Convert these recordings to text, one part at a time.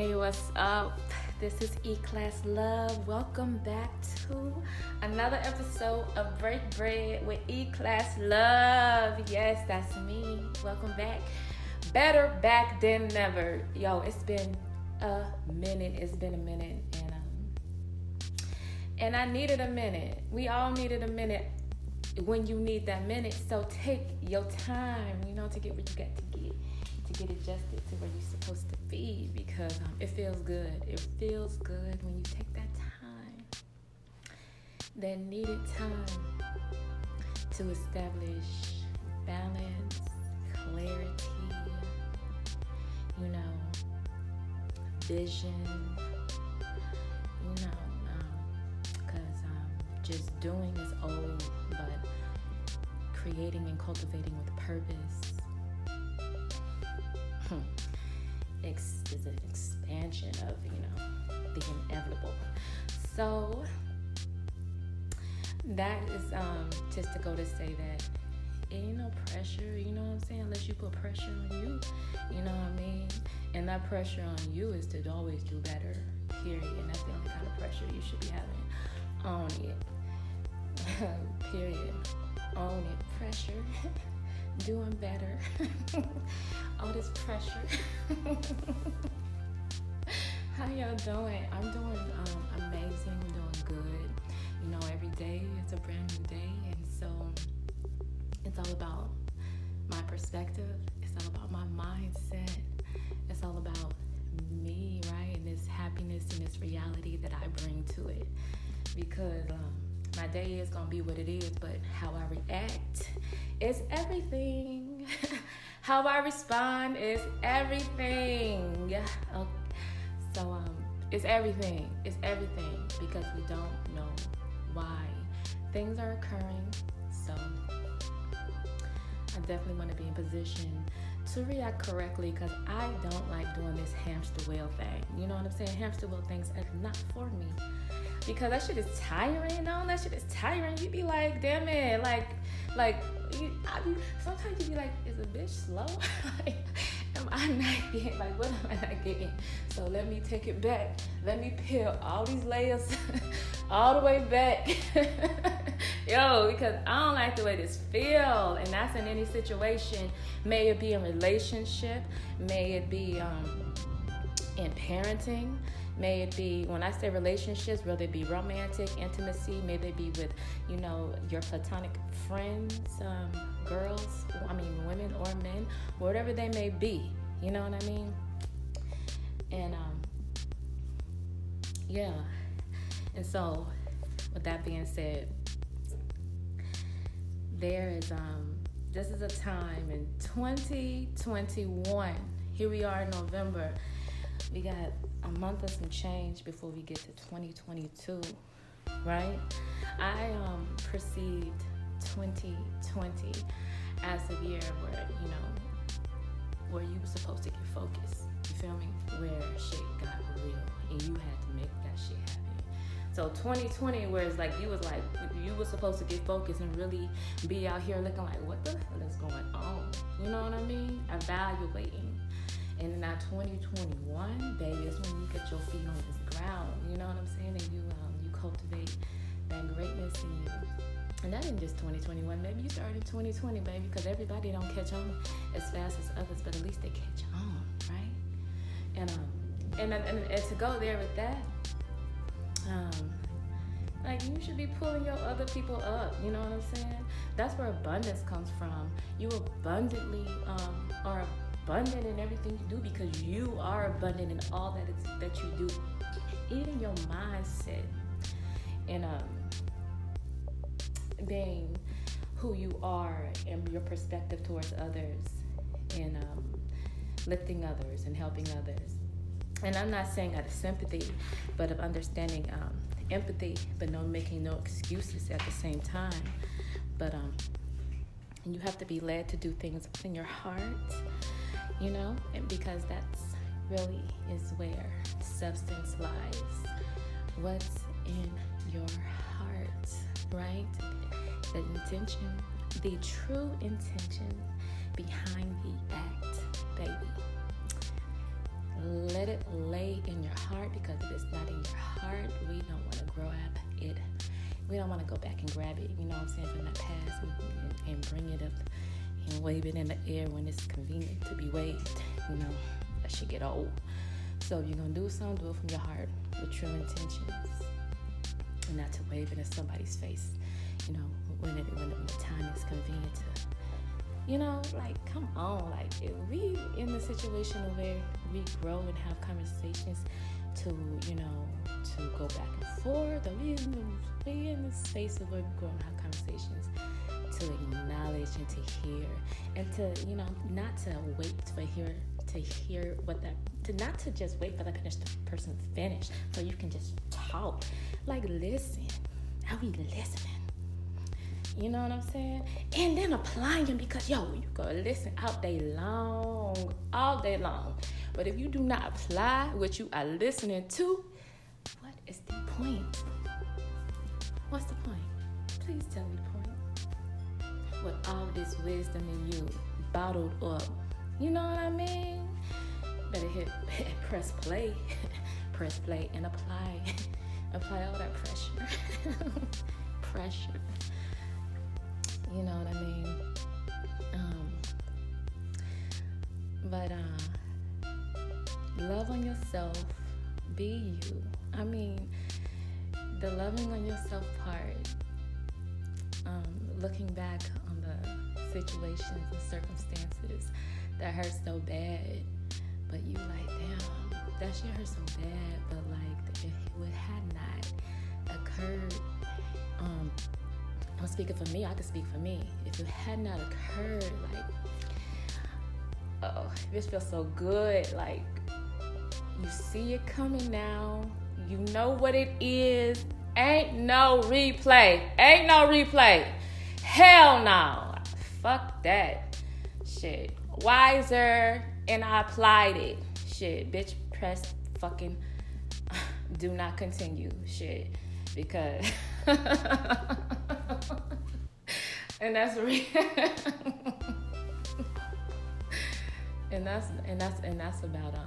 Hey, what's up? This is E-Class Love. Welcome back to another episode of Break Bread with E-Class Love. Yes, that's me. Welcome back. Better back than never. Yo, it's been a minute. And, I needed a minute. We all needed a minute when you need that minute. So take your time, to get what you got to get. Get adjusted to where you're supposed to be, because it feels good. It feels good when you take that time, that needed time, to establish balance, clarity, vision, because just doing is old, but creating and cultivating with purpose. Is an expansion of, the inevitable. So that is just to go to say that ain't no pressure, unless you put pressure on you, and that pressure on you is to always do better, period. And that's the only kind of pressure you should be having. Own it. Period. Own it. Pressure. Doing better. All this pressure. How y'all doing? I'm doing amazing. I'm doing good. Every day it's a brand new day, and so it's all about my perspective. It's all about my mindset. It's all about me, right? And this happiness and this reality that I bring to it, because my day is gonna be what it is, but how I react is everything. How I respond is everything. Yeah. Okay. So it's everything. It's everything, because we don't know why things are occurring. So I definitely want to be in position to react correctly, because I don't like doing this hamster wheel thing. You know what I'm saying? Hamster wheel things is not for me, because that shit is tiring. That shit is tiring. You be like, damn it, sometimes you be like, is a bitch slow? Am I not getting, what am I not getting? So let me take it back. Let me peel all these layers all the way back. Yo, because I don't like the way this feels, and that's in any situation. May it be in relationship, may it be in parenting, may it be, when I say relationships, whether it be romantic, intimacy, may it be with, your platonic friends, women or men, whatever they may be, you know what I mean? And, yeah. And so, with that being said, there is, this is a time in 2021. Here we are in November. We got a month and some change before we get to 2022, right? I perceived 2020 as a year where, where you were supposed to get focused. You feel me? Where shit got real and you had to make that shit happen. So 2020, where it's like you was supposed to get focused and really be out here looking like, what the hell is going on? You know what I mean? Evaluating. And now 2021, baby, is when you get your feet on this ground. You know what I'm saying? And you you cultivate that greatness in you. And that isn't just 2021. Maybe you started 2020, baby, because everybody don't catch on as fast as others, but at least they catch on, right? And to go there with that, you should be pulling your other people up. You know what I'm saying? That's where abundance comes from. You abundantly are abundant in everything you do, because you are abundant in all that you do, even your mindset, and being who you are and your perspective towards others, and lifting others and helping others. And I'm not saying out of sympathy, but of understanding, empathy, but no making no excuses at the same time. But you have to be led to do things in your heart. And because that's really is where substance lies. What's in your heart, right? The intention, the true intention behind the act, baby. Let it it lay in your heart, because if it's not in your heart, we don't want to grow up it. We don't want to go back and grab it, you know what I'm saying, from the past and bring it up and wave it in the air when it's convenient to be waved. You know, that should get old. So if you're going to do something, do it from your heart with true intentions, and not to wave it in somebody's face, you know, when the time is convenient to. You know, like, come on. Like, if we in the situation where we grow and have conversations to, you know, to go back and forth, or we in the space of where we grow and have conversations to acknowledge and to hear, and to, you know, not to wait for not to just wait for the person to finish so you can just talk. Like, listen. Are we listening? You know what I'm saying? And then applying, because, you go listen all day long. But if you do not apply what you are listening to, what is the point? What's the point? Please tell me the point. With all this wisdom in you, bottled up, you know what I mean? Better hit press play. Press play and apply. Apply all that pressure. Pressure. You know what I mean? Love on yourself. Be you. I mean, the loving on yourself part, looking back on the situations and circumstances that hurt so bad, but you like, damn, that shit hurt so bad, but like, if it would have not occurred, I'm speaking for me. I can speak for me. If it had not occurred, like, this feels so good. Like, you see it coming now. You know what it is. Ain't no replay. Hell no. Fuck that shit. Wiser, and I applied it. Shit, bitch, press fucking do not continue. Shit, because... And that's real. And that's about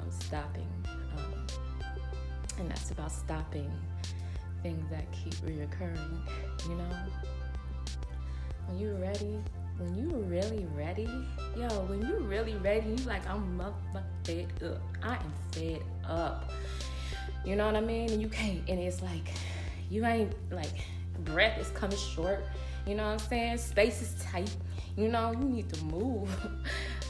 stopping things that keep reoccurring. You know, when you're ready, when you're really ready, when you're really ready, you like, I'm fed up. I am fed up. You know what I mean? And you can't. And it's like, you ain't like, breath is coming short. You know what I'm saying? Space is tight. You know, you need to move.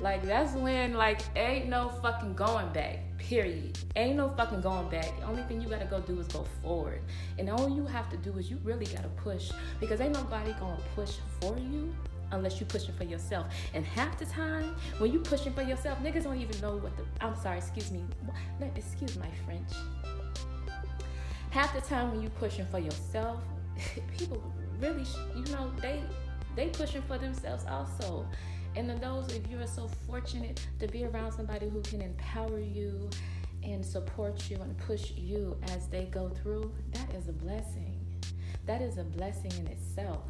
Like, that's when, like, ain't no fucking going back. Period. Ain't no fucking going back. The only thing you gotta go do is go forward. And all you have to do is you really gotta push. Because ain't nobody gonna push for you unless you pushing for yourself. And half the time, when you pushing for yourself, niggas don't even know what the... I'm sorry, excuse me. Excuse my French. Half the time when you pushing for yourself, people really, you know, they pushing for themselves also. And then those, if you are so fortunate to be around somebody who can empower you and support you and push you as they go through, that is a blessing. That is a blessing in itself.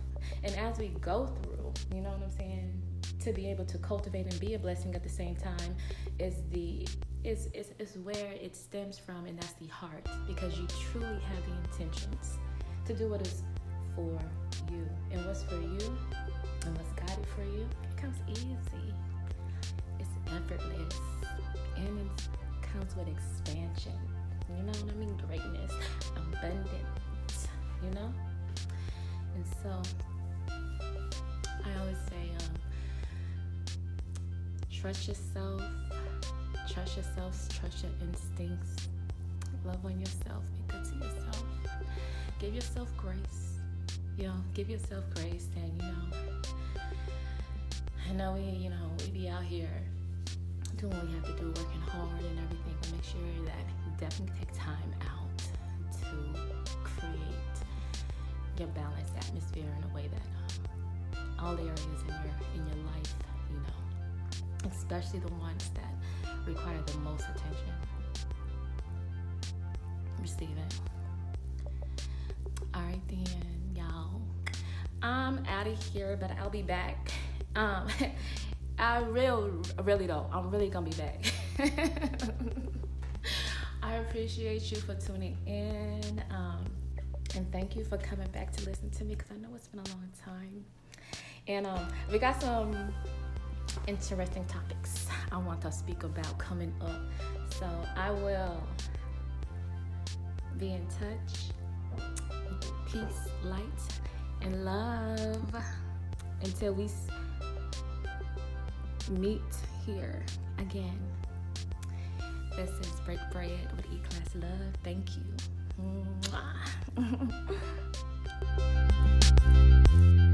And as we go through, you know what I'm saying, to be able to cultivate and be a blessing at the same time is where it stems from, and that's the heart, because you truly have the intentions to do what is for you. And what's for you and what's guided for you, it comes easy. It's effortless. And it comes with expansion. You know what I mean? Greatness. Abundance. You know? And so, I always say, trust yourself. Trust yourself. Trust your instincts. Love on yourself. Be good to yourself. Give yourself grace. Give yourself grace. And, you know, I know we be out here doing what we have to do, working hard and everything, but make sure that you definitely take time out to create your balanced atmosphere in a way that all areas in your life, you know, especially the ones that require the most attention, receive it. All right, then, y'all. I'm out of here, but I'll be back. I'm really gonna be back. I appreciate you for tuning in, and thank you for coming back to listen to me, because I know it's been a long time. And we got some interesting topics I want to speak about coming up. So I will be in touch. Peace, light, and love until we meet here again. This is Break Bread with E-Class Love. Thank you. Mwah.